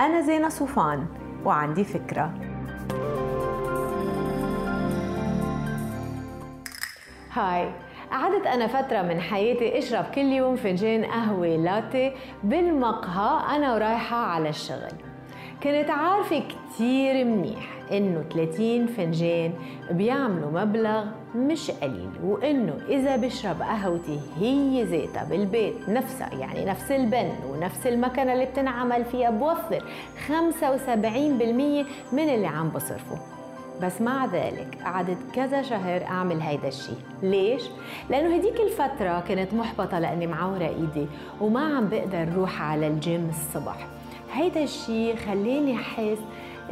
أنا زينة صوفان وعندي فكرة. هاي، قعدت أنا فترة من حياتي أشرب كل يوم فنجان قهوة لاتيه بالمقهى أنا ورايحة على الشغل. كنت عارفة كتير منيح إنه 30 فنجان بيعملوا مبلغ مش قليل، وإنه إذا بشرب قهوتي هي ذاتها بالبيت نفسها، يعني نفس البن ونفس المكنة اللي بتنعمل فيها، بوفر 75% من اللي عم بصرفه. بس مع ذلك قعدت كذا شهر أعمل هيدا الشي. ليش؟ لأنه هديك الفترة كنت محبطة لأني معورة إيدي وما عم بقدر روح على الجيم الصبح. هيدا الشي خليني أحس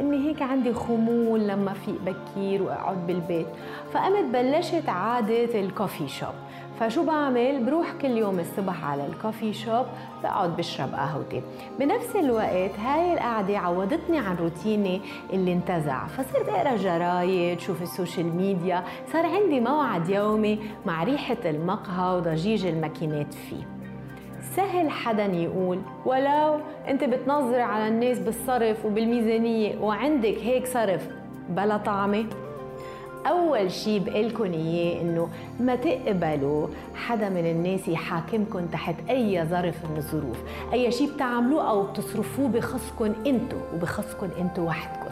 إني هيك عندي خمول لما في بكير وأقعد بالبيت، فقمت بلشت عادة الكوفي شوب. فشو بعمل؟ بروح كل يوم الصبح على الكوفي شوب، بقعد بشرب قهوتي. بنفس الوقت هاي القعدة عوضتني عن روتيني اللي انتزع، فصرت اقرا جرايد، شوف السوشيال ميديا، صار عندي موعد يومي مع ريحة المقهى وضجيج الماكينات فيه. سهل حدا يقول ولو انت بتنظر على الناس بالصرف وبالميزانية وعندك هيك صرف بلا طعمة. أول شي بقلكن إياه إنه ما تقبلوا حدا من الناس يحاكمكن تحت أي ظرف من الظروف. أي شي بتعملوه أو بتصرفوه بخصكن انتوا وحدكن.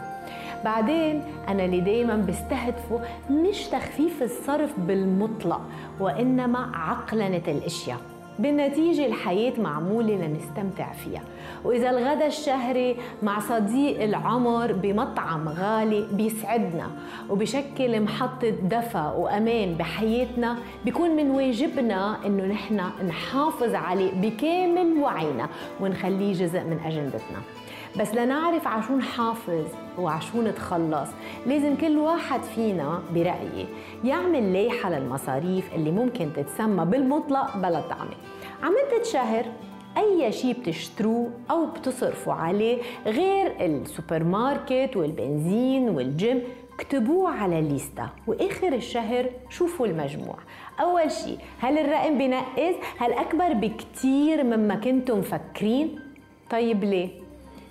بعدين أنا اللي دايماً بستهدفه مش تخفيف الصرف بالمطلق، وإنما عقلنة الأشياء. بالنتيجة الحياة معمولة لنستمتع فيها، وإذا الغدا الشهري مع صديق العمر بمطعم غالي بيسعدنا وبشكل محطة دفى وأمان بحياتنا، بيكون من واجبنا إنه نحن نحافظ عليه بكامل وعينا ونخليه جزء من أجندتنا. بس لنعرف عشو نحافظ وعشو نتخلص، لازم كل واحد فينا برأيي يعمل لايحة للمصاريف اللي ممكن تتسمى بالمطلق بلا طعمة. عملت شهر أي شي بتشتروه أو بتصرفوا عليه غير السوبر ماركت والبنزين والجيم اكتبوه على ليستا، وآخر الشهر شوفوا المجموع. أول شي، هل الرقم بنقص؟ هل أكبر بكتير مما كنتم مفكرين؟ طيب ليه؟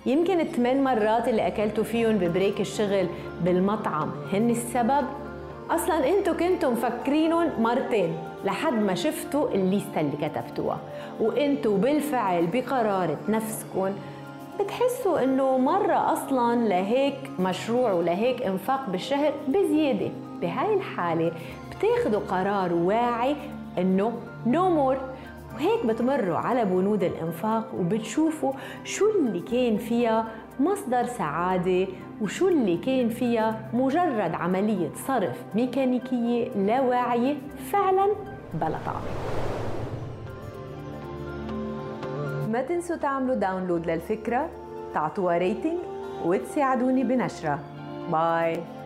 يمكن 8 مرات اللي أكلتوا فيهم ببريك الشغل بالمطعم هن السبب؟ أصلاً أنتوا كنتوا مفكرينهم مرتين لحد ما شفتوا الليستة اللي كتبتوها، وأنتوا بالفعل بقرارة نفسكم بتحسوا إنه مرة أصلاً لهيك مشروع ولهيك إنفاق بالشهر بزيادة. بهاي الحالة بتاخدوا قرار واعي إنه نو مور، وهيك بتمروا على بنود الإنفاق وبتشوفوا شو اللي كان فيها مصدر سعادة وشو اللي كان فيها مجرد عملية صرف ميكانيكية لا واعية فعلاً بلا طعمة. ما تنسوا تعملوا داونلود للفكرة، تعطوها ريتنج وتساعدوني بنشرها. باي.